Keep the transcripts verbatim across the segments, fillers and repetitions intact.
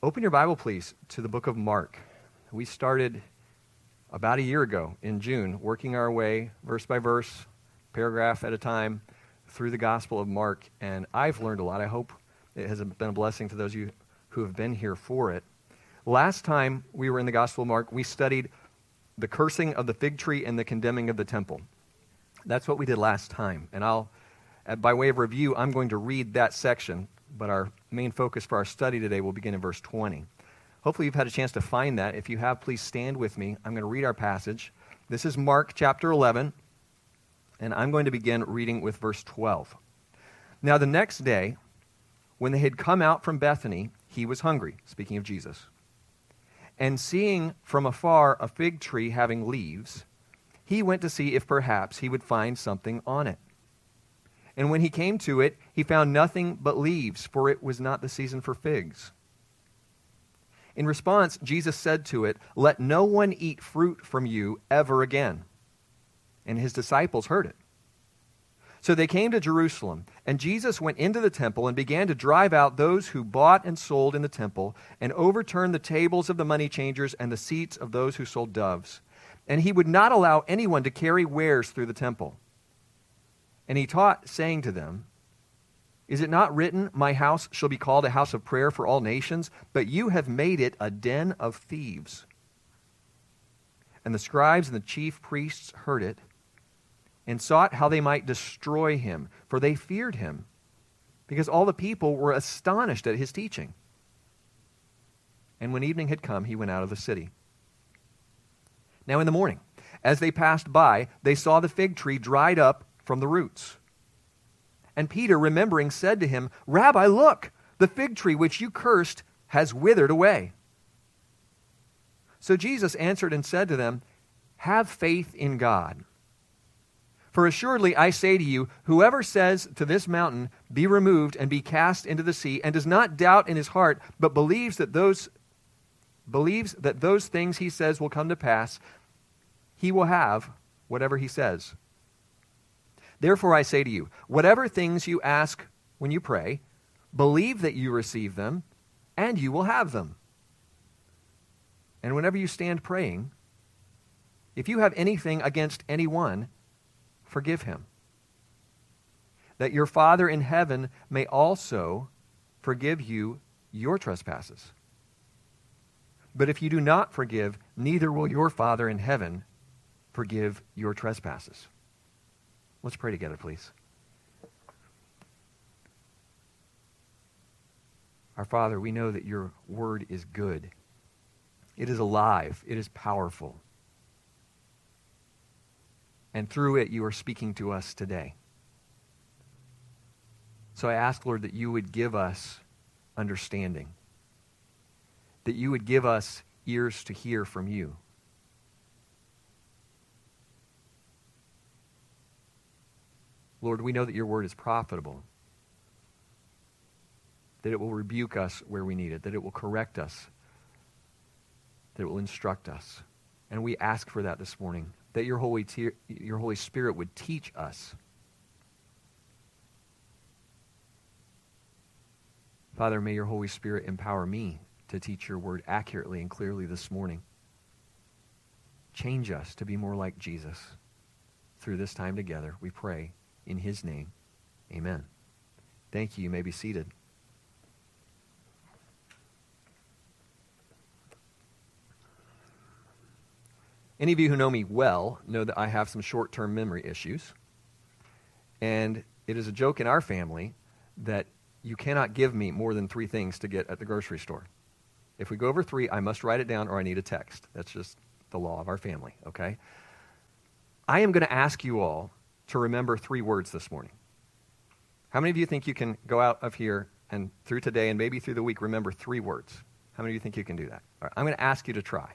Open your Bible, please, to the book of Mark. We started about a year ago in June, working our way verse by verse, paragraph at a time, through the Gospel of Mark, and I've learned a lot. I hope it has been a blessing to those of you who have been here for it. Last time we were in the Gospel of Mark, we studied the cursing of the fig tree and the condemning of the temple. That's what we did last time, and I'll, by way of review, I'm going to read that section, but our main focus for our study today will begin in verse twenty. Hopefully you've had a chance to find that. If you have, please stand with me. I'm going to read our passage. This is Mark chapter eleven, and I'm going to begin reading with verse twelve. Now the next day, when they had come out from Bethany, he was hungry, speaking of Jesus. And seeing from afar a fig tree having leaves, he went to see if perhaps he would find something on it. And when he came to it, he found nothing but leaves, for it was not the season for figs. In response, Jesus said to it, "Let no one eat fruit from you ever again." And his disciples heard it. So they came to Jerusalem, and Jesus went into the temple and began to drive out those who bought and sold in the temple, and overturned the tables of the money changers and the seats of those who sold doves. And he would not allow anyone to carry wares through the temple. And he taught, saying to them, "Is it not written, 'My house shall be called a house of prayer for all nations,' but you have made it a den of thieves." And the scribes and the chief priests heard it, and sought how they might destroy him, for they feared him, because all the people were astonished at his teaching. And when evening had come, he went out of the city. Now in the morning, as they passed by, they saw the fig tree dried up from the roots. And Peter, remembering, said to him, "Rabbi, look, the fig tree which you cursed has withered away." So Jesus answered and said to them, "Have faith in God. For assuredly I say to you, whoever says to this mountain, 'Be removed and be cast into the sea,' and does not doubt in his heart, but believes that those believes that those things he says will come to pass, he will have whatever he says. Therefore I say to you, whatever things you ask when you pray, believe that you receive them, and you will have them." And whenever you stand praying, if you have anything against anyone, forgive him, that your Father in heaven may also forgive you your trespasses. But if you do not forgive, neither will your Father in heaven forgive your trespasses. Let's pray together, please. Our Father, we know that your word is good. It is alive. It is powerful. And through it, you are speaking to us today. So I ask, Lord, that you would give us understanding, that you would give us ears to hear from you. Lord, we know that your word is profitable, that it will rebuke us where we need it, that it will correct us, that it will instruct us. And we ask for that this morning, that your Holy, te- your Holy Spirit would teach us. Father, may your Holy Spirit empower me to teach your word accurately and clearly this morning. Change us to be more like Jesus through this time together, we pray. In his name, amen. Thank you. You may be seated. Any of you who know me well know that I have some short-term memory issues. And it is a joke in our family that you cannot give me more than three things to get at the grocery store. If we go over three, I must write it down or I need a text. That's just the law of our family, okay? I am going to ask you all to remember three words this morning. How many of you think you can go out of here and through today and maybe through the week remember three words? How many of you think you can do that? All right, I'm going to ask you to try.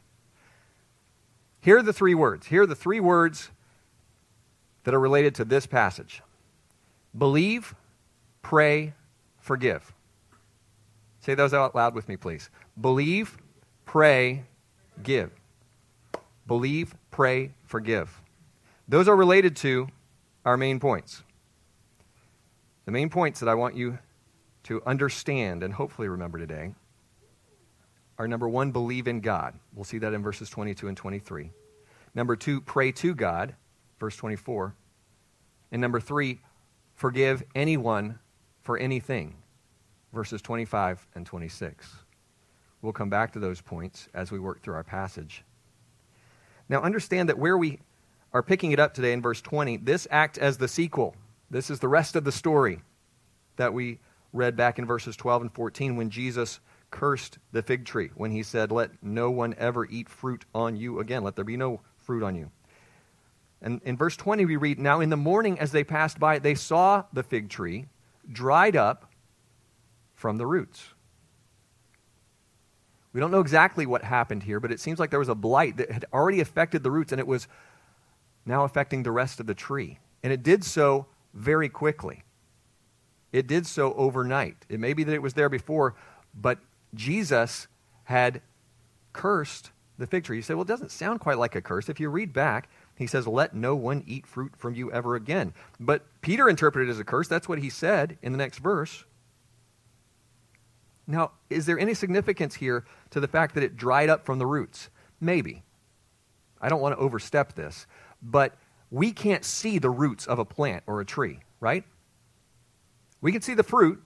Here are the three words. Here are the three words that are related to this passage. Believe, pray, forgive. Say those out loud with me, please. Believe, pray, give. Believe, pray, forgive. Those are related to our main points. The main points that I want you to understand and hopefully remember today are, number one, believe in God. We'll see that in verses twenty-two and twenty-three. Number two, pray to God, verse twenty-four. And number three, forgive anyone for anything, verses twenty-five and twenty-six. We'll come back to those points as we work through our passage. Now understand that where we are picking it up today in verse twenty, this acts as the sequel. This is the rest of the story that we read back in verses twelve and fourteen when Jesus cursed the fig tree, when he said, "Let no one ever eat fruit on you again. Let there be no fruit on you." And in verse twenty we read, "Now in the morning as they passed by, they saw the fig tree dried up from the roots." We don't know exactly what happened here, but it seems like there was a blight that had already affected the roots, and it was now affecting the rest of the tree. And it did so very quickly. It did so overnight. It may be that it was there before, but Jesus had cursed the fig tree. You say, well, it doesn't sound quite like a curse. If you read back, he says, "Let no one eat fruit from you ever again." But Peter interpreted it as a curse. That's what he said in the next verse. Now, is there any significance here to the fact that it dried up from the roots? Maybe. I don't want to overstep this, but we can't see the roots of a plant or a tree, right? We can see the fruit.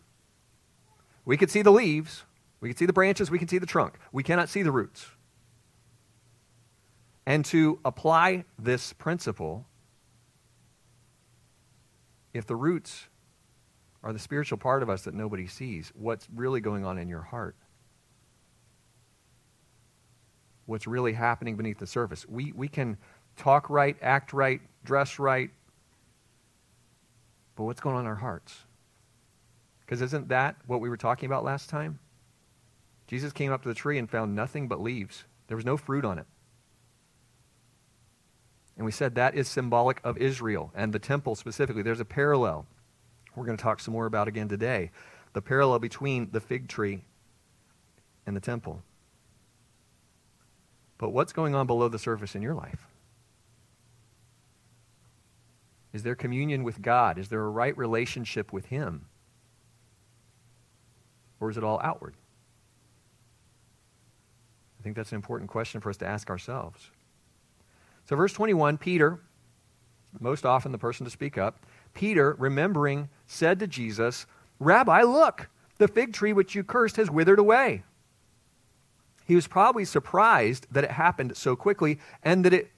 We can see the leaves. We can see the branches. We can see the trunk. We cannot see the roots. And to apply this principle, if the roots are the spiritual part of us that nobody sees, what's really going on in your heart? What's really happening beneath the surface? We, we can talk right, act right, dress right, but what's going on in our hearts? Because isn't that what we were talking about last time? Jesus came up to the tree and found nothing but leaves. There was no fruit on it. And we said that is symbolic of Israel and the temple specifically. There's a parallel we're going to talk some more about again today. The parallel between the fig tree and the temple. But what's going on below the surface in your life? Is there communion with God? Is there a right relationship with Him? Or is it all outward? I think that's an important question for us to ask ourselves. So verse twenty-one, Peter, most often the person to speak up, Peter, remembering, said to Jesus, "Rabbi, look, the fig tree which you cursed has withered away." He was probably surprised that it happened so quickly and that it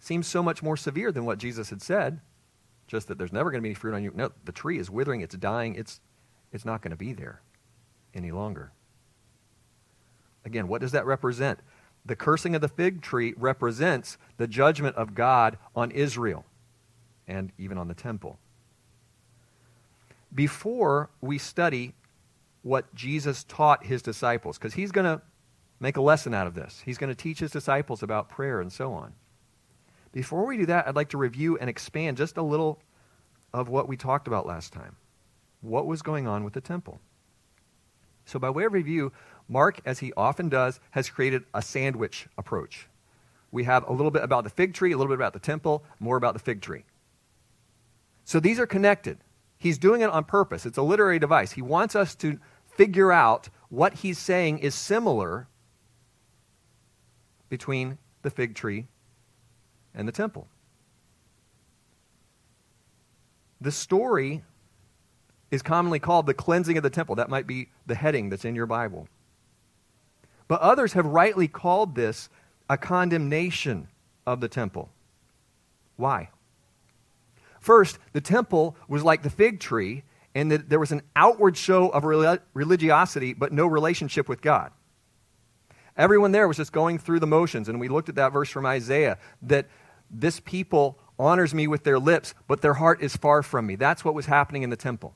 seemed so much more severe than what Jesus had said, just that there's never going to be any fruit on you. No, the tree is withering, it's dying, it's, it's not going to be there any longer. Again, what does that represent? The cursing of the fig tree represents the judgment of God on Israel and even on the temple. Before we study what Jesus taught his disciples, because he's going to make a lesson out of this. He's going to teach his disciples about prayer and so on. Before we do that, I'd like to review and expand just a little of what we talked about last time. What was going on with the temple? So by way of review, Mark, as he often does, has created a sandwich approach. We have a little bit about the fig tree, a little bit about the temple, more about the fig tree. So these are connected. He's doing it on purpose. It's a literary device. He wants us to figure out what he's saying is similar between the fig tree and the temple. The story is commonly called the cleansing of the temple. That might be the heading that's in your Bible. But others have rightly called this a condemnation of the temple. Why? First, the temple was like the fig tree, and that there was an outward show of religiosity, but no relationship with God. Everyone there was just going through the motions, and we looked at that verse from Isaiah, that this people honors me with their lips, but their heart is far from me. That's what was happening in the temple.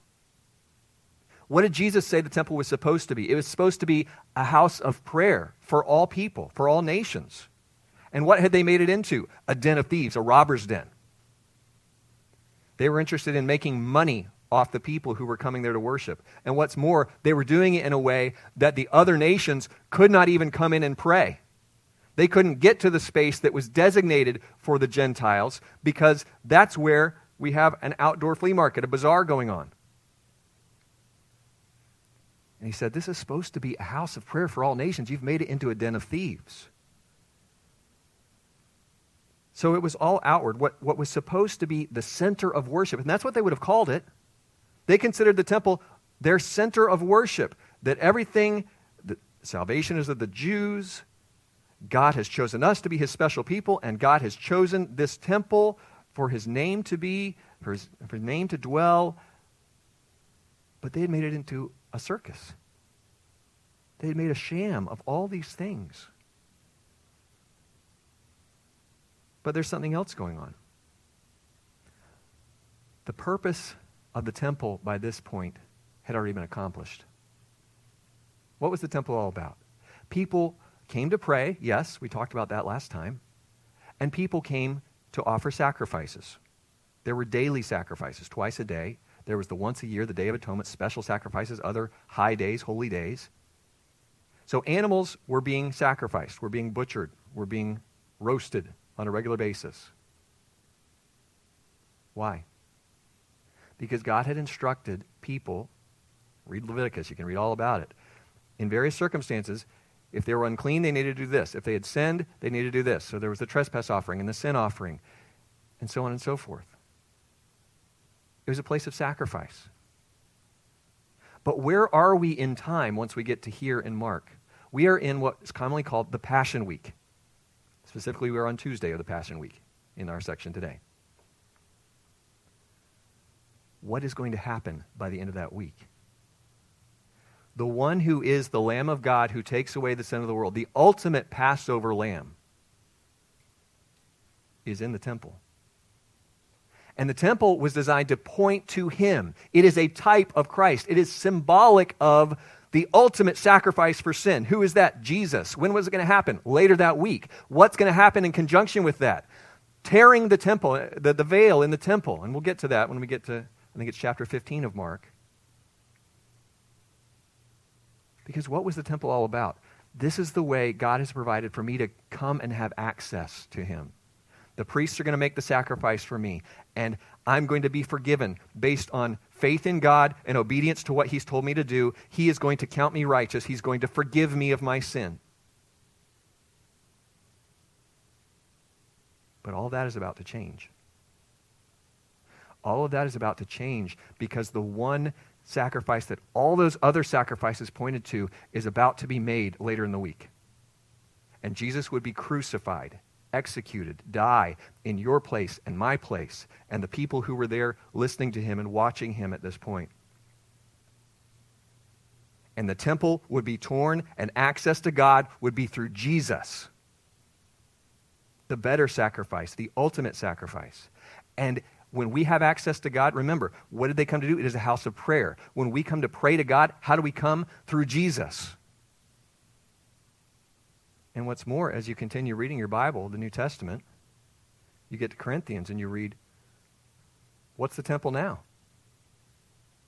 What did Jesus say the temple was supposed to be? It was supposed to be a house of prayer for all people, for all nations. And what had they made it into? A den of thieves, a robber's den. They were interested in making money off the people who were coming there to worship. And what's more, they were doing it in a way that the other nations could not even come in and pray. They couldn't get to the space that was designated for the Gentiles because that's where we have an outdoor flea market, a bazaar going on. And he said, this is supposed to be a house of prayer for all nations. You've made it into a den of thieves. So it was all outward, what, what was supposed to be the center of worship. And that's what they would have called it. They considered the temple their center of worship, that everything, the salvation is of the Jews. God has chosen us to be his special people, and God has chosen this temple for his name to be, for his, for his name to dwell. But they had made it into a circus. They had made a sham of all these things. But there's something else going on. The purpose of the temple by this point had already been accomplished. What was the temple all about? People came to pray, yes, we talked about that last time, and people came to offer sacrifices. There were daily sacrifices, twice a day. There was the once a year, the Day of Atonement, special sacrifices, other high days, holy days. So animals were being sacrificed, were being butchered, were being roasted on a regular basis. Why? Because God had instructed people, read Leviticus, you can read all about it, in various circumstances, if they were unclean, they needed to do this. If they had sinned, they needed to do this. So there was the trespass offering and the sin offering, and so on and so forth. It was a place of sacrifice. But where are we in time once we get to here in Mark? We are in what is commonly called the Passion Week. Specifically, we are on Tuesday of the Passion Week in our section today. What is going to happen by the end of that week? The one who is the Lamb of God who takes away the sin of the world, the ultimate Passover Lamb, is in the temple. And the temple was designed to point to him. It is a type of Christ. It is symbolic of the ultimate sacrifice for sin. Who is that? Jesus. When was it going to happen? Later that week. What's going to happen in conjunction with that? Tearing the temple, the, the veil in the temple. And we'll get to that when we get to, I think it's chapter fifteen of Mark. Because what was the temple all about? This is the way God has provided for me to come and have access to him. The priests are going to make the sacrifice for me, and I'm going to be forgiven based on faith in God and obedience to what he's told me to do. He is going to count me righteous. He's going to forgive me of my sin. But all that is about to change. All of that is about to change because the one sacrifice that all those other sacrifices pointed to is about to be made later in the week. And Jesus would be crucified, executed, die in your place and my place, and the people who were there listening to him and watching him at this point. And the temple would be torn, and access to God would be through Jesus, the better sacrifice, the ultimate sacrifice. And when we have access to God, remember, what did they come to do? It is a house of prayer. When we come to pray to God, how do we come? Through Jesus. And what's more, as you continue reading your Bible, the New Testament, you get to Corinthians and you read, what's the temple now?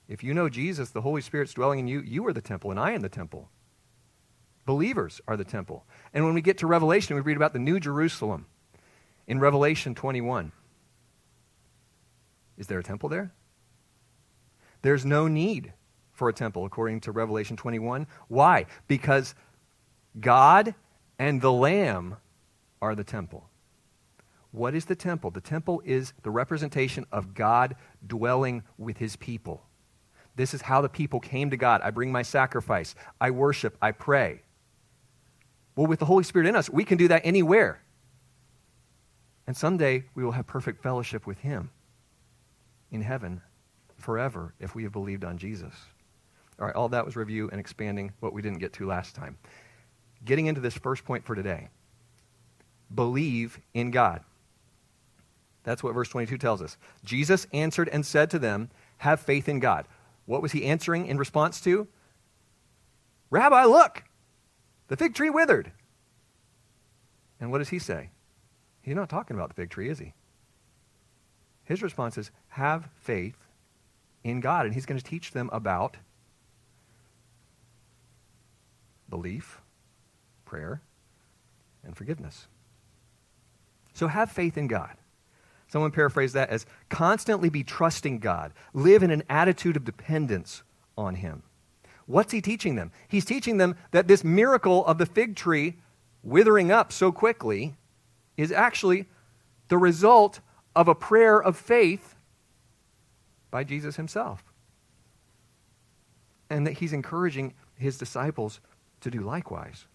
If you know Jesus, the Holy Spirit's dwelling in you, you are the temple and I am the temple. Believers are the temple. And when we get to Revelation, we read about the New Jerusalem in Revelation twenty-one. Is there a temple there? There's no need for a temple, according to Revelation twenty-one. Why? Because God and the Lamb are the temple. What is the temple? The temple is the representation of God dwelling with his people. This is how the people came to God. I bring my sacrifice. I worship. I pray. Well, with the Holy Spirit in us, we can do that anywhere. And someday we will have perfect fellowship with him in heaven forever if we have believed on Jesus. All right, all that was review and expanding what we didn't get to last time. Getting into this first point for today, believe in God. That's what verse twenty-two tells us. Jesus answered and said to them, have faith in God. What was he answering in response to? Rabbi, look, the fig tree withered. And what does he say? He's not talking about the fig tree, is he? His response is, have faith in God. And he's going to teach them about belief, prayer, and forgiveness. So have faith in God. Someone paraphrased that as constantly be trusting God. Live in an attitude of dependence on him. What's he teaching them? He's teaching them that this miracle of the fig tree withering up so quickly is actually the result of a prayer of faith by Jesus himself. And that he's encouraging his disciples to do likewise.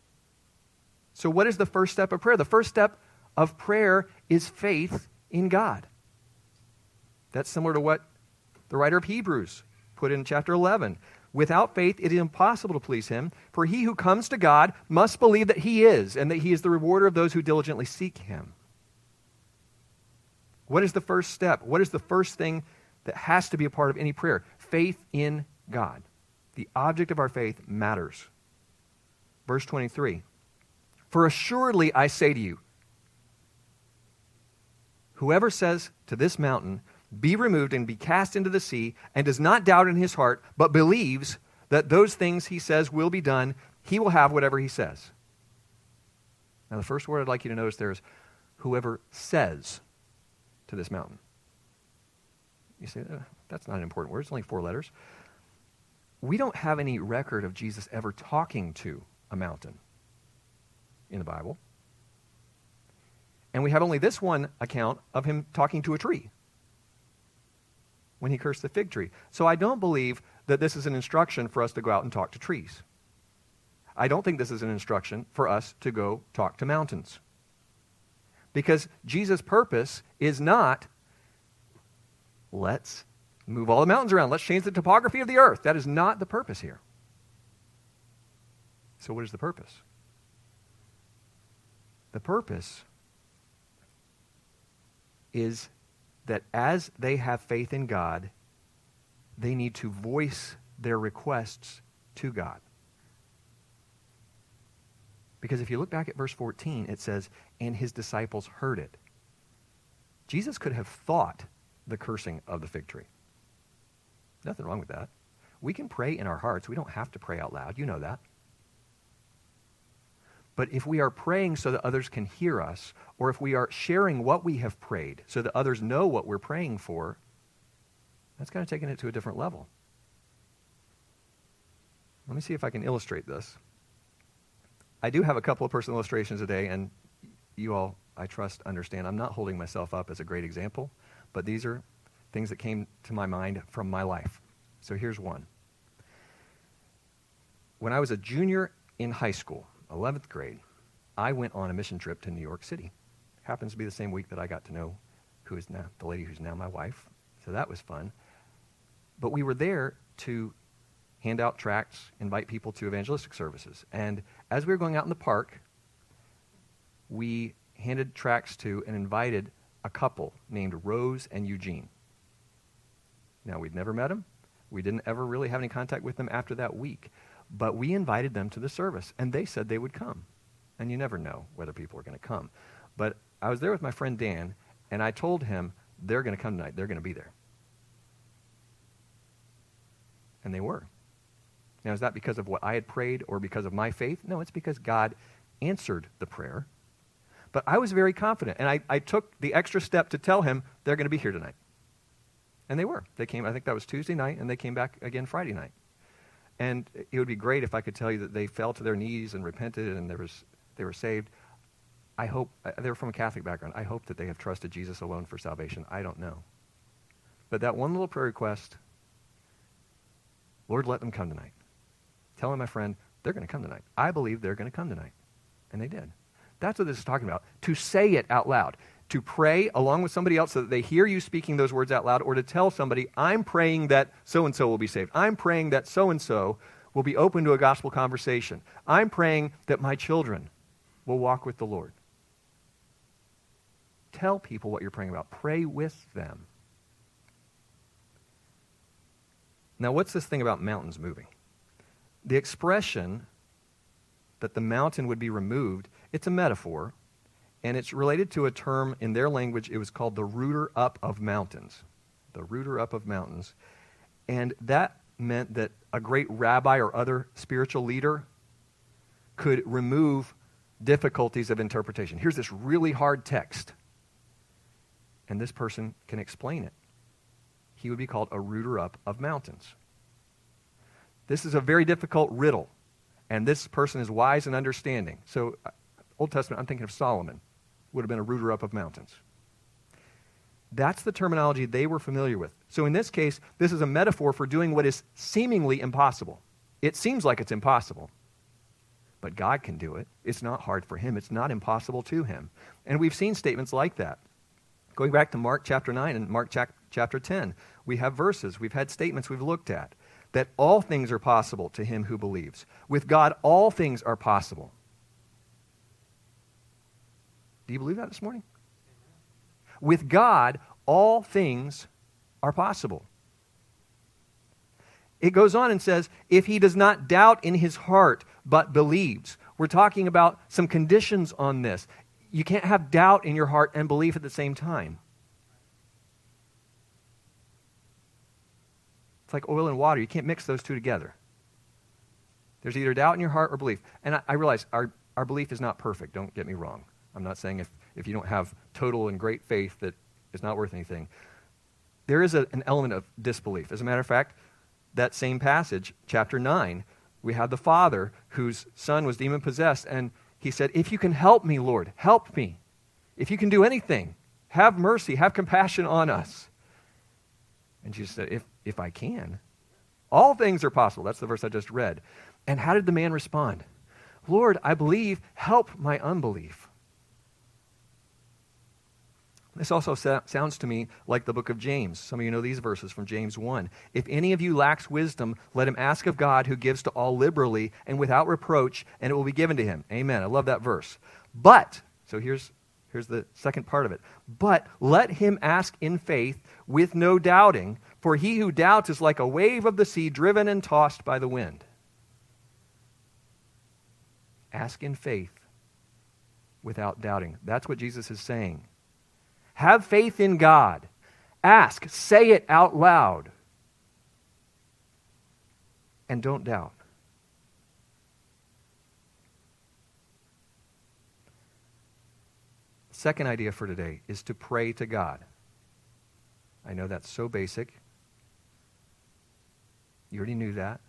So what is the first step of prayer? The first step of prayer is faith in God. That's similar to what the writer of Hebrews put in chapter eleven. Without faith, it is impossible to please him, for he who comes to God must believe that he is, and that he is the rewarder of those who diligently seek him. What is the first step? What is the first thing that has to be a part of any prayer? Faith in God. The object of our faith matters. Verse twenty-three, for assuredly I say to you, whoever says to this mountain, be removed and be cast into the sea, and does not doubt in his heart, but believes that those things he says will be done, he will have whatever he says. Now, the first word I'd like you to notice there is whoever says to this mountain. You say, that's not an important word. It's only four letters. We don't have any record of Jesus ever talking to a mountain in the Bible. And we have only this one account of him talking to a tree when he cursed the fig tree. So I don't believe that this is an instruction for us to go out and talk to trees. I don't think this is an instruction for us to go talk to mountains. Because Jesus' purpose is not, let's move all the mountains around, let's change the topography of the earth. That is not the purpose here. So what is the purpose? The purpose is that as they have faith in God, they need to voice their requests to God. Because if you look back at verse fourteen, it says, and his disciples heard it. Jesus could have thought the cursing of the fig tree. Nothing wrong with that. We can pray in our hearts. We don't have to pray out loud. You know that. But if we are praying so that others can hear us, or if we are sharing what we have prayed so that others know what we're praying for, that's kind of taking it to a different level. Let me see if I can illustrate this. I do have a couple of personal illustrations today, and you all, I trust, understand. I'm not holding myself up as a great example, but these are things that came to my mind from my life. So here's one. When I was a junior in high school, eleventh grade, I went on a mission trip to New York City. Happens to be the same week that I got to know who is now the lady who's now my wife. So that was fun. But we were there to hand out tracts, invite people to evangelistic services. And as we were going out in the park, we handed tracts to and invited a couple named Rose and Eugene. Now, we'd never met them. We didn't ever really have any contact with them after that week. But we invited them to the service, and they said they would come. And you never know whether people are going to come. But I was there with my friend Dan, and I told him, they're going to come tonight. They're going to be there. And they were. Now, is that because of what I had prayed or because of my faith? No, it's because God answered the prayer. But I was very confident, and I, I took the extra step to tell him, they're going to be here tonight. And they were. They came, I think that was Tuesday night, and they came back again Friday night. And it would be great if I could tell you that they fell to their knees and repented and there was, they were saved. I hope, they were from a Catholic background. I hope that they have trusted Jesus alone for salvation. I don't know. But that one little prayer request, Lord, let them come tonight. Telling my friend, they're going to come tonight. I believe they're going to come tonight. And they did. That's what this is talking about. To say it out loud. To pray along with somebody else so that they hear you speaking those words out loud, or to tell somebody, I'm praying that so-and-so will be saved. I'm praying that so-and-so will be open to a gospel conversation. I'm praying that my children will walk with the Lord. Tell people what you're praying about. Pray with them. Now, what's this thing about mountains moving? The expression that the mountain would be removed, it's a metaphor. And it's related to a term in their language. It was called the rooter up of mountains. The rooter up of mountains. And that meant that a great rabbi or other spiritual leader could remove difficulties of interpretation. Here's this really hard text, and this person can explain it. He would be called a rooter up of mountains. This is a very difficult riddle, and this person is wise and understanding. So, Old Testament, I'm thinking of Solomon, would have been a rooter up of mountains. That's the terminology they were familiar with. So in this case, this is a metaphor for doing what is seemingly impossible. It seems like it's impossible, but God can do it. It's not hard for him. It's not impossible to him. And we've seen statements like that. Going back to Mark chapter nine and Mark chapter ten, we have verses, we've had statements we've looked at, that all things are possible to him who believes. With God, all things are possible. Do you believe that this morning? With God, all things are possible. It goes on and says, if he does not doubt in his heart, but believes. We're talking about some conditions on this. You can't have doubt in your heart and belief at the same time. It's like oil and water. You can't mix those two together. There's either doubt in your heart or belief. And I, I realize our, our belief is not perfect. Don't get me wrong. I'm not saying if, if you don't have total and great faith that it's not worth anything. There is a, an element of disbelief. As a matter of fact, that same passage, chapter nine, we have the father whose son was demon-possessed, and he said, if you can help me, Lord, help me. If you can do anything, have mercy, have compassion on us. And Jesus said, if, if I can, all things are possible. That's the verse I just read. And how did the man respond? Lord, I believe, help my unbelief. This also sounds to me like the book of James. Some of you know these verses from James one. If any of you lacks wisdom, let him ask of God, who gives to all liberally and without reproach, and it will be given to him. Amen. I love that verse. But, so here's, here's the second part of it. But let him ask in faith with no doubting, for he who doubts is like a wave of the sea driven and tossed by the wind. Ask in faith without doubting. That's what Jesus is saying. Have faith in God. Ask, say it out loud. And don't doubt. Second idea for today is to pray to God. I know that's so basic. You already knew that.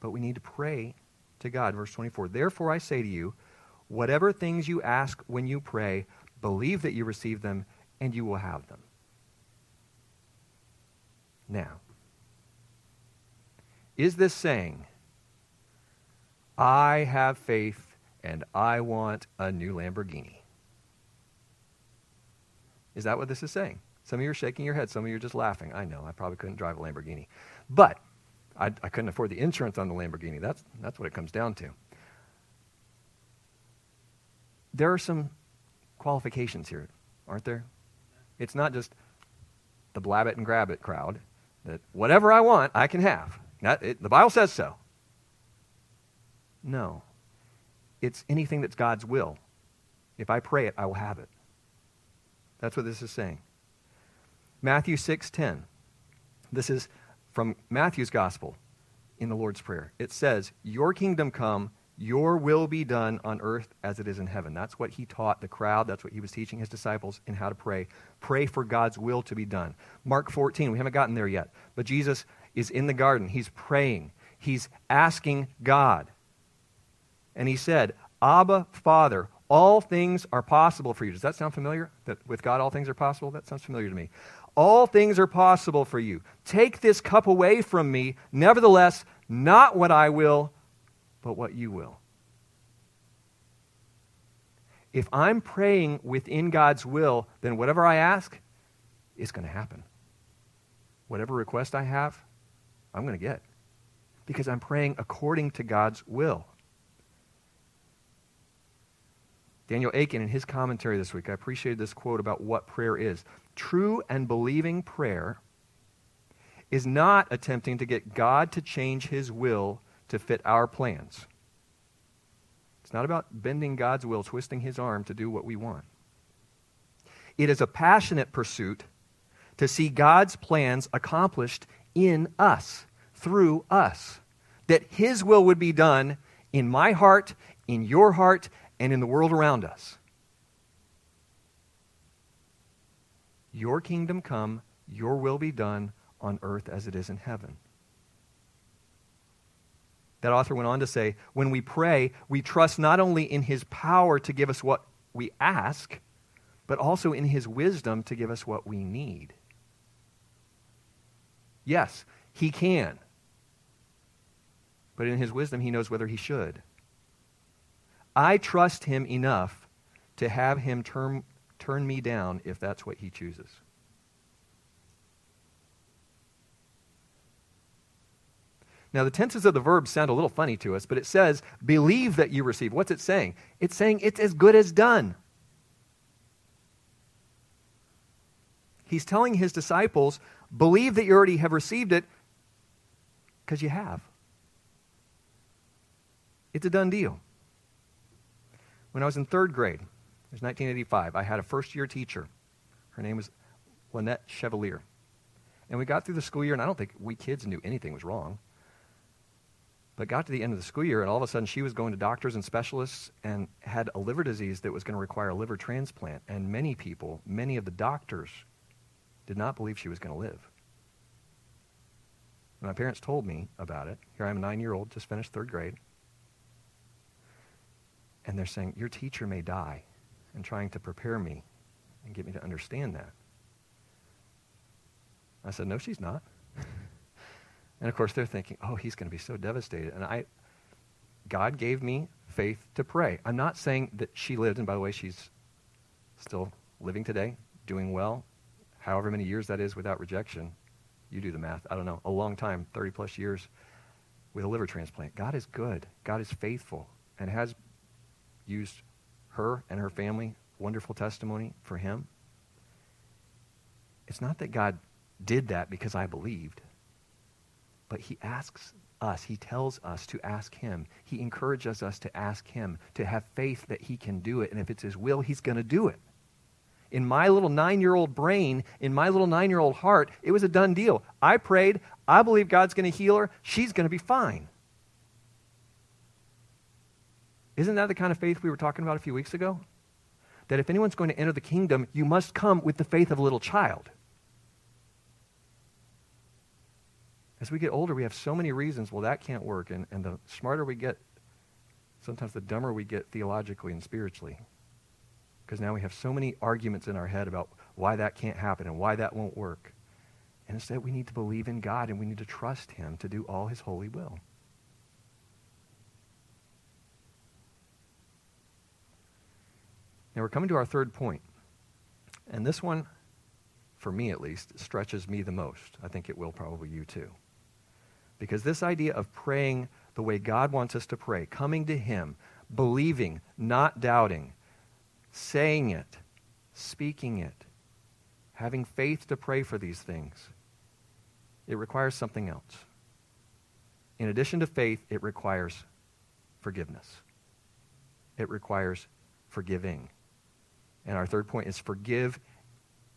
But we need to pray to God. Verse twenty-four, therefore I say to you, whatever things you ask when you pray, believe that you receive them, and you will have them. Now, is this saying, I have faith, and I want a new Lamborghini? Is that what this is saying? Some of you are shaking your head. Some of you are just laughing. I know, I probably couldn't drive a Lamborghini. But I, I couldn't afford the insurance on the Lamborghini. That's, that's what it comes down to. There are some qualifications here, aren't there? It's not just the blab it and grab it crowd, that whatever I want, I can have. That, it, the Bible says so. No. It's anything that's God's will. If I pray it, I will have it. That's what this is saying. Matthew six ten. This is from Matthew's gospel in the Lord's Prayer. It says, your kingdom come, your will be done on earth as it is in heaven. That's what he taught the crowd. That's what he was teaching his disciples in how to pray. Pray for God's will to be done. Mark fourteen, we haven't gotten there yet, but Jesus is in the garden. He's praying. He's asking God. And he said, Abba, Father, all things are possible for you. Does that sound familiar? That with God, all things are possible? That sounds familiar to me. All things are possible for you. Take this cup away from me. Nevertheless, not what I will, but what you will. If I'm praying within God's will, then whatever I ask, it's going to happen. Whatever request I have, I'm going to get, because I'm praying according to God's will. Daniel Aiken, in his commentary this week, I appreciated this quote about what prayer is. True and believing prayer is not attempting to get God to change his will to fit our plans. It's not about bending God's will, twisting his arm to do what we want. It is a passionate pursuit to see God's plans accomplished in us, through us, that his will would be done in my heart, in your heart, and in the world around us. Your kingdom come, your will be done on earth as it is in heaven. That author went on to say, when we pray, we trust not only in his power to give us what we ask, but also in his wisdom to give us what we need. Yes, he can. But in his wisdom, he knows whether he should. I trust him enough to have him turn, turn me down if that's what he chooses. Now, the tenses of the verbs sound a little funny to us, but it says, believe that you receive. What's it saying? It's saying it's as good as done. He's telling his disciples, believe that you already have received it because you have. It's a done deal. When I was in third grade, it was nineteen eighty-five, I had a first-year teacher. Her name was Lynette Chevalier. And we got through the school year, and I don't think we kids knew anything was wrong, but got to the end of the school year, and all of a sudden she was going to doctors and specialists and had a liver disease that was going to require a liver transplant. And many people, many of the doctors, did not believe she was going to live. And my parents told me about it. Here I am, a nine-year-old, just finished third grade. And they're saying, your teacher may die, and trying to prepare me and get me to understand that. I said, no, she's not. And, of course, they're thinking, oh, he's going to be so devastated. And I, God gave me faith to pray. I'm not saying that she lived, and by the way, she's still living today, doing well, however many years that is without rejection. You do the math. I don't know. A long time, thirty-plus years with a liver transplant. God is good. God is faithful and has used her and her family, wonderful testimony for him. It's not that God did that because I believed, but he asks us, he tells us to ask him. He encourages us to ask him, to have faith that he can do it, and if it's his will, he's going to do it. In my little nine-year-old brain, in my little nine-year-old heart, it was a done deal. I prayed, I believe God's going to heal her, she's going to be fine. Isn't that the kind of faith we were talking about a few weeks ago? That if anyone's going to enter the kingdom, you must come with the faith of a little child. As we get older, we have so many reasons, well, that can't work. And, and the smarter we get, sometimes the dumber we get theologically and spiritually. Because now we have so many arguments in our head about why that can't happen and why that won't work. And instead, we need to believe in God and we need to trust him to do all his holy will. Now we're coming to our third point. And this one, for me at least, stretches me the most. I think it will probably you too. Because this idea of praying the way God wants us to pray, coming to him, believing, not doubting, saying it, speaking it, having faith to pray for these things, it requires something else. In addition to faith, it requires forgiveness. It requires forgiving. And our third point is forgive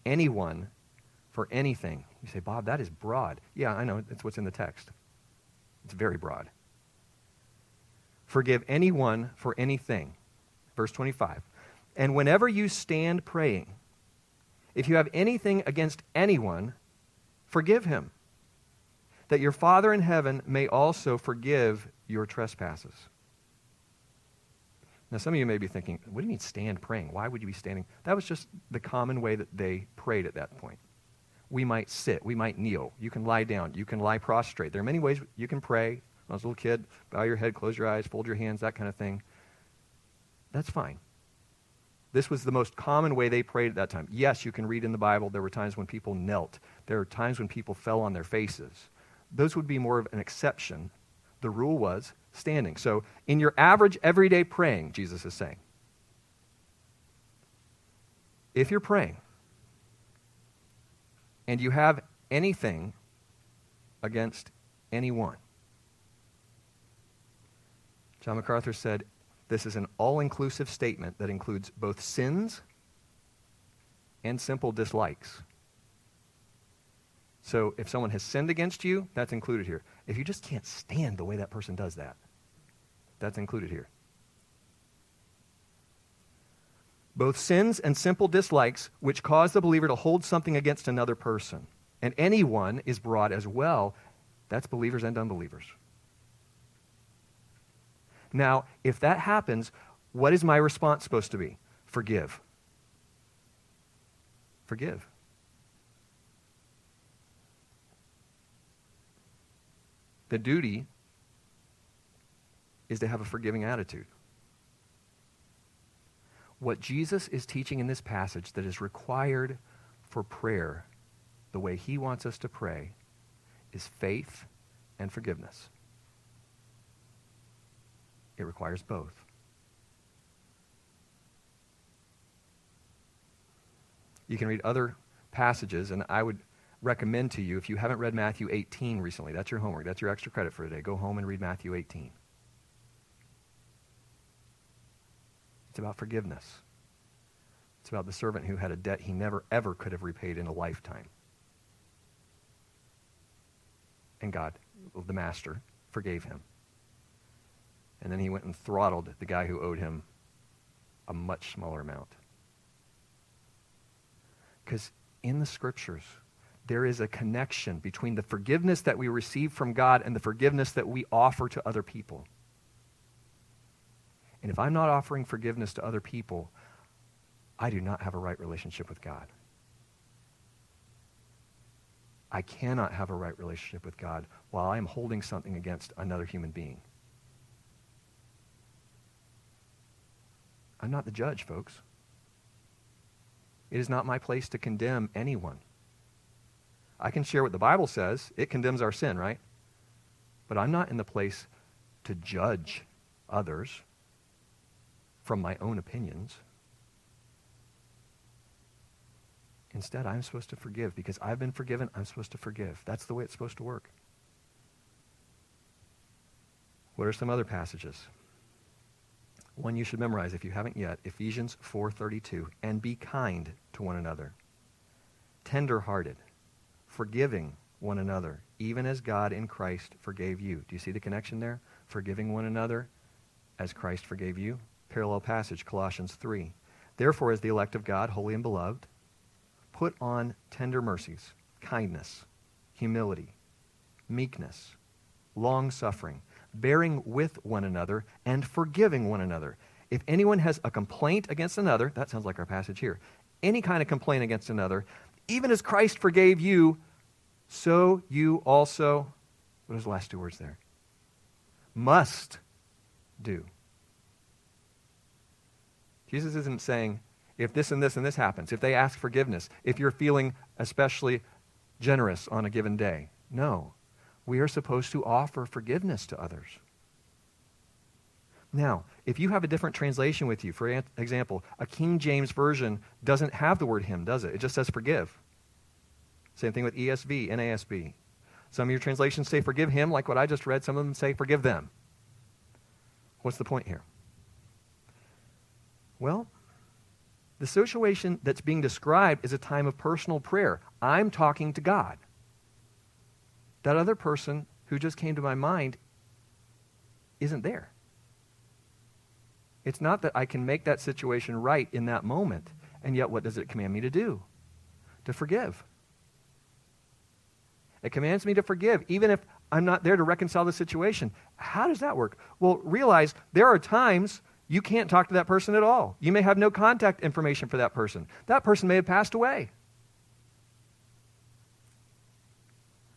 anyone for anything. You say, Bob, that is broad. Yeah, I know. It's what's in the text. It's very broad. Forgive anyone for anything. Verse twenty-five. And whenever you stand praying, if you have anything against anyone, forgive him, that your Father in heaven may also forgive your trespasses. Now, some of you may be thinking, what do you mean stand praying? Why would you be standing? That was just the common way that they prayed at that point. We might sit. We might kneel. You can lie down. You can lie prostrate. There are many ways you can pray. When I was a little kid, bow your head, close your eyes, fold your hands, that kind of thing. That's fine. This was the most common way they prayed at that time. Yes, you can read in the Bible there were times when people knelt. There were times when people fell on their faces. Those would be more of an exception. The rule was standing. So in your average everyday praying, Jesus is saying, if you're praying and you have anything against anyone, John MacArthur said, this is an all-inclusive statement that includes both sins and simple dislikes. So if someone has sinned against you, that's included here. If you just can't stand the way that person does that, that's included here. Both sins and simple dislikes which cause the believer to hold something against another person. And anyone is broad as well. That's believers and unbelievers. Now, if that happens, what is my response supposed to be? Forgive. Forgive. The duty is to have a forgiving attitude. What Jesus is teaching in this passage that is required for prayer, the way he wants us to pray, is faith and forgiveness. It requires both. You can read other passages, and I would recommend to you, if you haven't read Matthew eighteen recently, that's your homework, that's your extra credit for today. Go home and read Matthew eighteen. It's about forgiveness. It's about the servant who had a debt he never, ever could have repaid in a lifetime. And God, the master, forgave him. And then he went and throttled the guy who owed him a much smaller amount. Because in the scriptures, there is a connection between the forgiveness that we receive from God and the forgiveness that we offer to other people. And if I'm not offering forgiveness to other people, I do not have a right relationship with God. I cannot have a right relationship with God while I am holding something against another human being. I'm not the judge, folks. It is not my place to condemn anyone. I can share what the Bible says. It condemns our sin, right? But I'm not in the place to judge others from my own opinions. Instead, I'm supposed to forgive. Because I've been forgiven, I'm supposed to forgive. That's the way it's supposed to work. What are some other passages? One you should memorize if you haven't yet, Ephesians four thirty-two, and be kind to one another, tender-hearted, forgiving one another, even as God in Christ forgave you. Do you see the connection there? Forgiving one another as Christ forgave you. Parallel passage, Colossians three. Therefore, as the elect of God, holy and beloved, put on tender mercies, kindness, humility, meekness, long-suffering, bearing with one another, and forgiving one another. If anyone has a complaint against another, that sounds like our passage here, any kind of complaint against another, even as Christ forgave you, so you also, what are those last two words there? Must do. Jesus isn't saying, if this and this and this happens, if they ask forgiveness, if you're feeling especially generous on a given day. No, we are supposed to offer forgiveness to others. Now, if you have a different translation with you, for example, a King James Version doesn't have the word him, does it? It just says forgive. Same thing with E S V, N A S B. Some of your translations say forgive him, like what I just read. Some of them say forgive them. What's the point here? Well, the situation that's being described is a time of personal prayer. I'm talking to God. That other person who just came to my mind isn't there. It's not that I can make that situation right in that moment, and yet what does it command me to do? To forgive. It commands me to forgive, even if I'm not there to reconcile the situation. How does that work? Well, realize there are times you can't talk to that person at all. You may have no contact information for that person. That person may have passed away.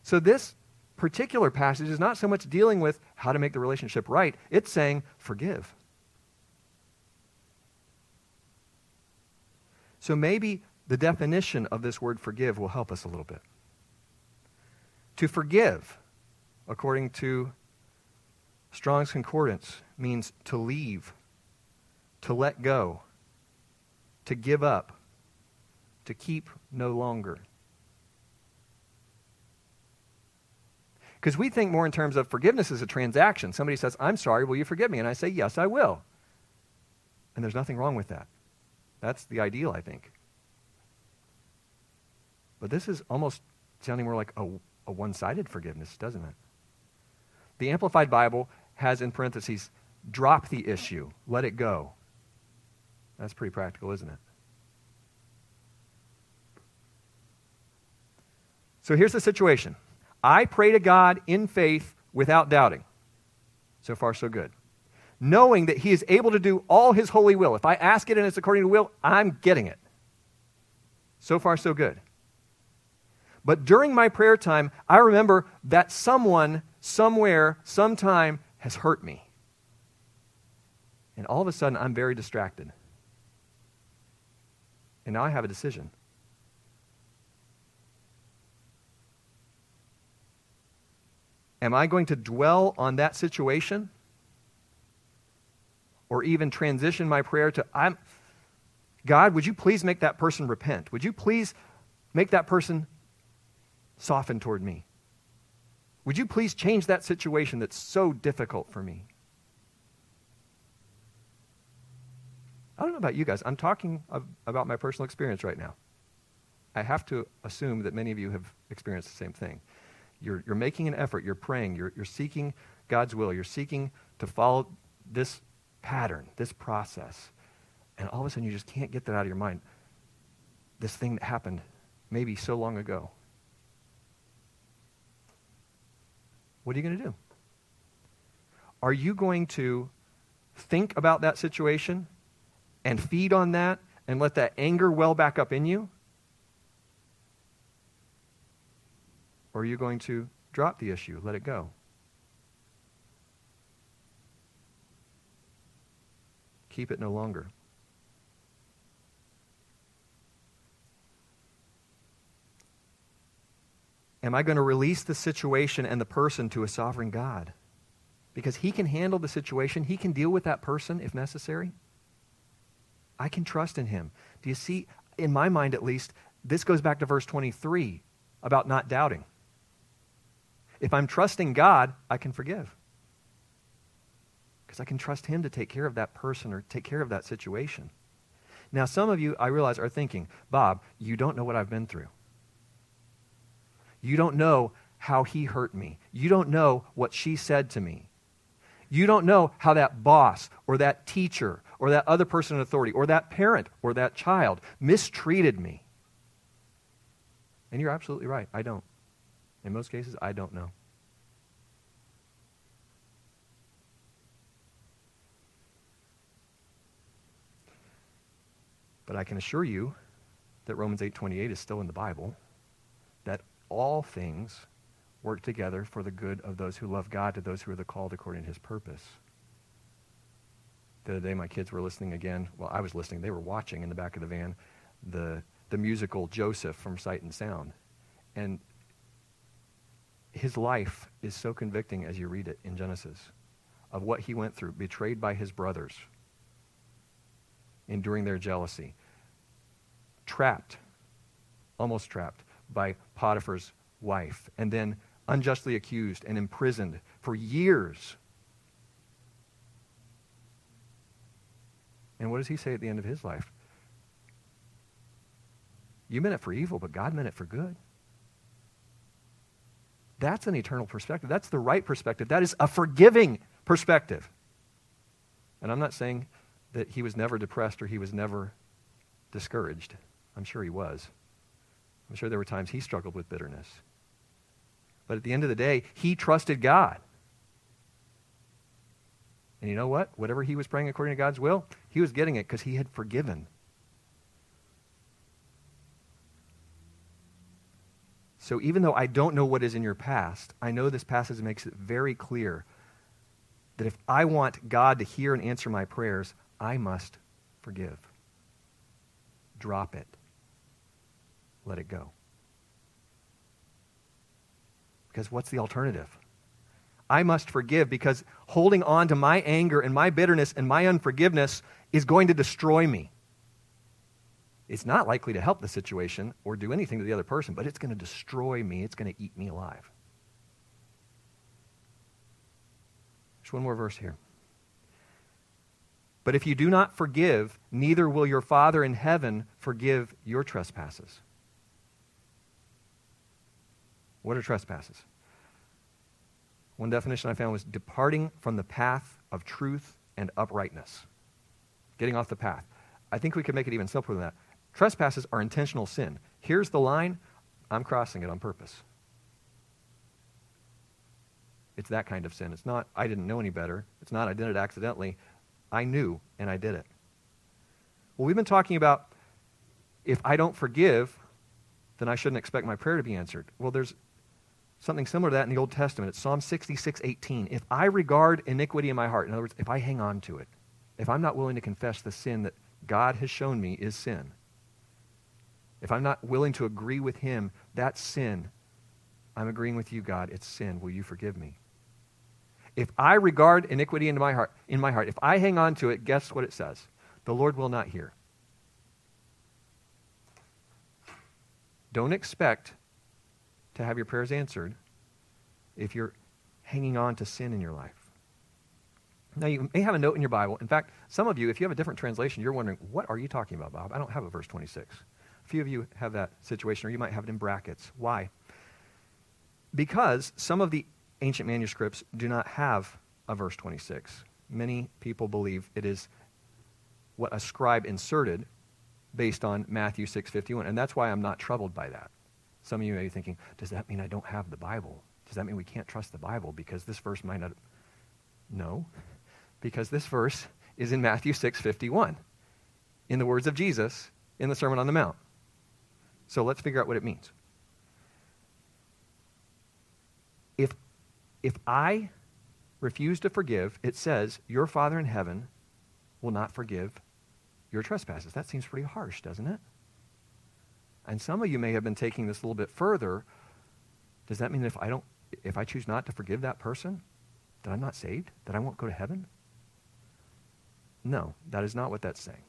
So this particular passage is not so much dealing with how to make the relationship right. It's saying, forgive. So maybe the definition of this word forgive will help us a little bit. To forgive, according to Strong's Concordance, means to leave, to let go, to give up, to keep no longer. Because we think more in terms of forgiveness as a transaction. Somebody says, I'm sorry, will you forgive me? And I say, yes, I will. And there's nothing wrong with that. That's the ideal, I think. But this is almost sounding more like a, a one-sided forgiveness, doesn't it? The Amplified Bible has in parentheses, drop the issue, let it go. That's pretty practical, isn't it? So here's the situation. I pray to God in faith without doubting. So far, so good. knowing that he is able to do all his holy will. If I ask it and it's according to will, I'm getting it. So far, so good. But during my prayer time, I remember that someone, somewhere, sometime has hurt me. And all of a sudden, I'm very distracted. And now I have a decision. Am I going to dwell on that situation? Or even transition my prayer to, I'm, God, would you please make that person repent? Would you please make that person soften toward me? Would you please change that situation that's so difficult for me? I don't know about you guys. I'm talking of, about my personal experience right now. I have to assume that many of you have experienced the same thing. You're, you're making an effort. You're praying. You're, you're seeking God's will. You're seeking to follow this pattern, this process. And all of a sudden, you just can't get that out of your mind. This thing that happened maybe so long ago. What are you going to do? Are you going to think about that situation and feed on that and let that anger well back up in you? Or are you going to drop the issue, let it go? Keep it no longer. Am I going to release the situation and the person to a sovereign God? Because he can handle the situation. He can deal with that person if necessary. I can trust in him. Do you see, in my mind at least, this goes back to verse twenty-three about not doubting. If I'm trusting God, I can forgive. Because I can trust him to take care of that person or take care of that situation. Now, some of you, I realize, are thinking, Bob, you don't know what I've been through. You don't know how he hurt me. You don't know what she said to me. You don't know how that boss or that teacher or that other person in authority or that parent or that child mistreated me. And you're absolutely right. I don't. In most cases, I don't know. But I can assure you that Romans eight twenty-eight is still in the Bible, that all things work together for the good of those who love God, to those who are the called according to his purpose. The other day my kids were listening again. Well, I was listening. They were watching in the back of the van the, the musical Joseph from Sight and Sound. And his life is so convicting as you read it in Genesis of what he went through, betrayed by his brothers, enduring their jealousy, trapped, almost trapped, by Potiphar's wife, and then unjustly accused and imprisoned for years. And what does he say at the end of his life? You meant it for evil, but God meant it for good. That's an eternal perspective. That's the right perspective. That is a forgiving perspective. And I'm not saying that he was never depressed or he was never discouraged. I'm sure he was. I'm sure there were times he struggled with bitterness. But at the end of the day, he trusted God. And you know what? Whatever he was praying according to God's will, he was getting it because he had forgiven. So even though I don't know what is in your past, I know this passage makes it very clear that if I want God to hear and answer my prayers, I must forgive. Drop it. Let it go. Because what's the alternative? I must forgive because holding on to my anger and my bitterness and my unforgiveness is going to destroy me. It's not likely to help the situation or do anything to the other person, but it's going to destroy me. It's going to eat me alive. Just one more verse here. But if you do not forgive, neither will your Father in heaven forgive your trespasses. What are trespasses? One definition I found was departing from the path of truth and uprightness. Getting off the path. I think we could make it even simpler than that. Trespasses are intentional sin. Here's the line. I'm crossing it on purpose. It's that kind of sin. It's not, I didn't know any better. It's not, I did it accidentally. I knew, and I did it. Well, we've been talking about if I don't forgive, then I shouldn't expect my prayer to be answered. Well, there's something similar to that in the Old Testament. It's Psalm sixty-six eighteen. If I regard iniquity in my heart, in other words, if I hang on to it, if I'm not willing to confess the sin that God has shown me is sin, if I'm not willing to agree with him, that's sin. I'm agreeing with you, God. It's sin. Will you forgive me? If I regard iniquity in my heart, in my heart, if I hang on to it, guess what it says? The Lord will not hear. Don't expect to have your prayers answered if you're hanging on to sin in your life. Now, you may have a note in your Bible. In fact, some of you, if you have a different translation, you're wondering, what are you talking about, Bob? I don't have a verse twenty-six. A few of you have that situation, or you might have it in brackets. Why? Because some of the ancient manuscripts do not have a verse twenty-six. Many people believe it is what a scribe inserted based on Matthew six fifty-one, and that's why I'm not troubled by that. Some of you may be thinking, does that mean I don't have the Bible? Does that mean we can't trust the Bible because this verse might not... No, because this verse is in Matthew six fifty-one, in the words of Jesus in the Sermon on the Mount. So let's figure out what it means. If, if I refuse to forgive, it says, your Father in heaven will not forgive your trespasses. That seems pretty harsh, doesn't it? And some of you may have been taking this a little bit further. Does that mean if I don't, if I choose not to forgive that person, that I'm not saved? That I won't go to heaven? No, that is not what that's saying.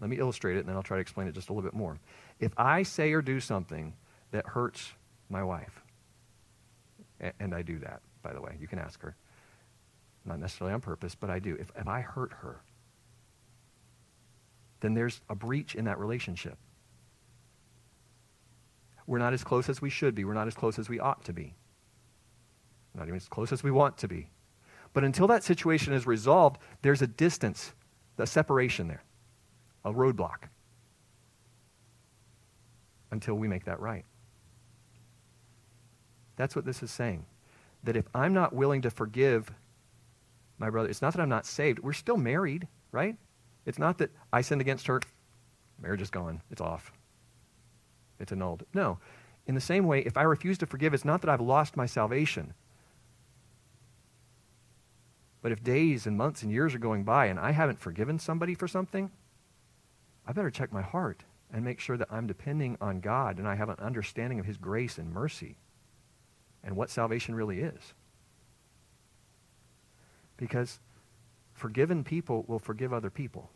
Let me illustrate it, and then I'll try to explain it just a little bit more. If I say or do something that hurts my wife, and I do that, by the way, you can ask her. Not necessarily on purpose, but I do. If, if I hurt her, then there's a breach in that relationship. We're not as close as we should be. We're not as close as we ought to be. Not even as close as we want to be. But until that situation is resolved, there's a distance, a separation there, a roadblock, until we make that right. That's what this is saying, that if I'm not willing to forgive my brother, it's not that I'm not saved. We're still married, right? It's not that I sinned against her, marriage is gone, it's off, it's annulled. No, in the same way, if I refuse to forgive, it's not that I've lost my salvation. But if days and months and years are going by and I haven't forgiven somebody for something, I better check my heart and make sure that I'm depending on God and I have an understanding of his grace and mercy and what salvation really is. Because forgiven people will forgive other people.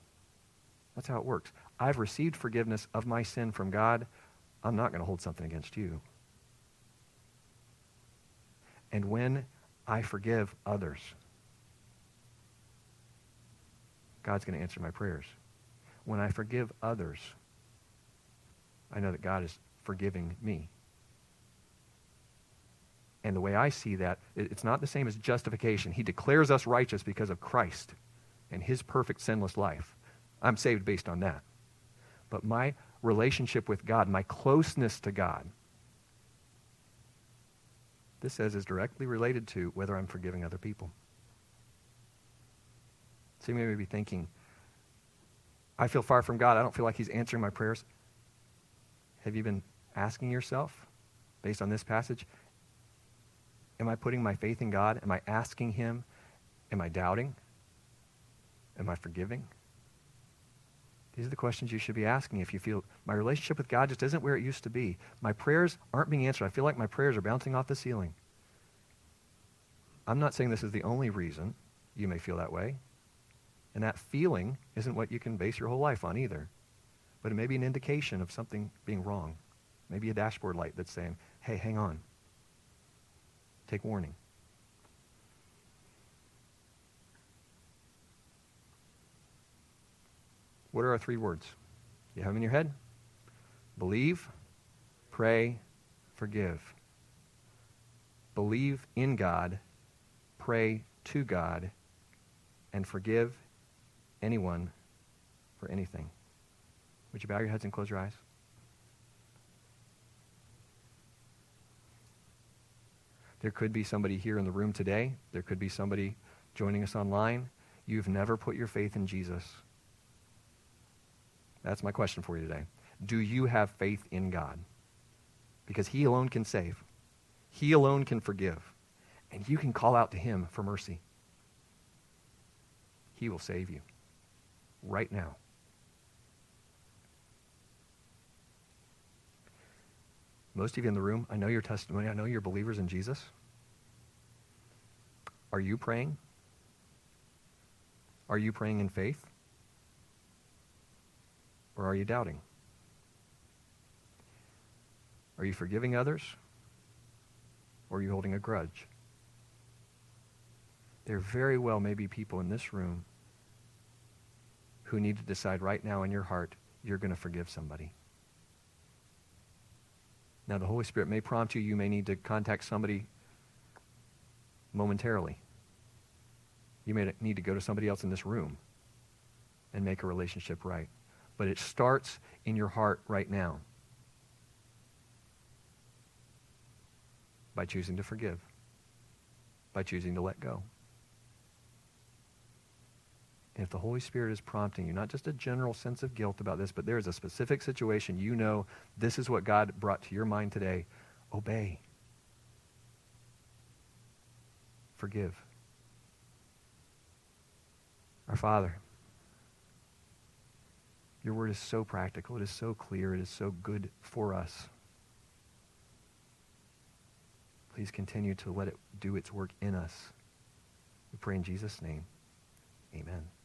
That's how it works. I've received forgiveness of my sin from God. I'm not going to hold something against you. And when I forgive others, God's going to answer my prayers. When I forgive others, I know that God is forgiving me. And the way I see that, it's not the same as justification. He declares us righteous because of Christ and his perfect sinless life. I'm saved based on that. But my relationship with God, my closeness to God, this says is directly related to whether I'm forgiving other people. So you may be thinking, I feel far from God. I don't feel like he's answering my prayers. Have you been asking yourself, based on this passage, am I putting my faith in God? Am I asking him? Am I doubting? Am I forgiving? These are the questions you should be asking if you feel my relationship with God just isn't where it used to be. My prayers aren't being answered. I feel like my prayers are bouncing off the ceiling. I'm not saying this is the only reason you may feel that way. And that feeling isn't what you can base your whole life on either. But it may be an indication of something being wrong. Maybe a dashboard light that's saying, hey, hang on. Take warning. What are our three words? You have them in your head? Believe, pray, forgive. Believe in God, pray to God, and forgive anyone for anything. Would you bow your heads and close your eyes? There could be somebody here in the room today. There could be somebody joining us online. You've never put your faith in Jesus. That's my question for you today. Do you have faith in God? Because he alone can save. He alone can forgive. And you can call out to him for mercy. He will save you right now. Most of you in the room, I know your testimony. I know you're believers in Jesus. Are you praying? Are you praying in faith? Or are you doubting? Are you forgiving others? Or are you holding a grudge? There very well may be people in this room who need to decide right now in your heart, you're going to forgive somebody. Now, the Holy Spirit may prompt you. You may need to contact somebody momentarily. You may need to go to somebody else in this room and make a relationship right. But it starts in your heart right now by choosing to forgive, by choosing to let go. And if the Holy Spirit is prompting you, not just a general sense of guilt about this, but there is a specific situation, you know this is what God brought to your mind today, obey. Forgive. Our Father, your word is so practical, it is so clear, it is so good for us. Please continue to let it do its work in us. We pray in Jesus' name. Amen.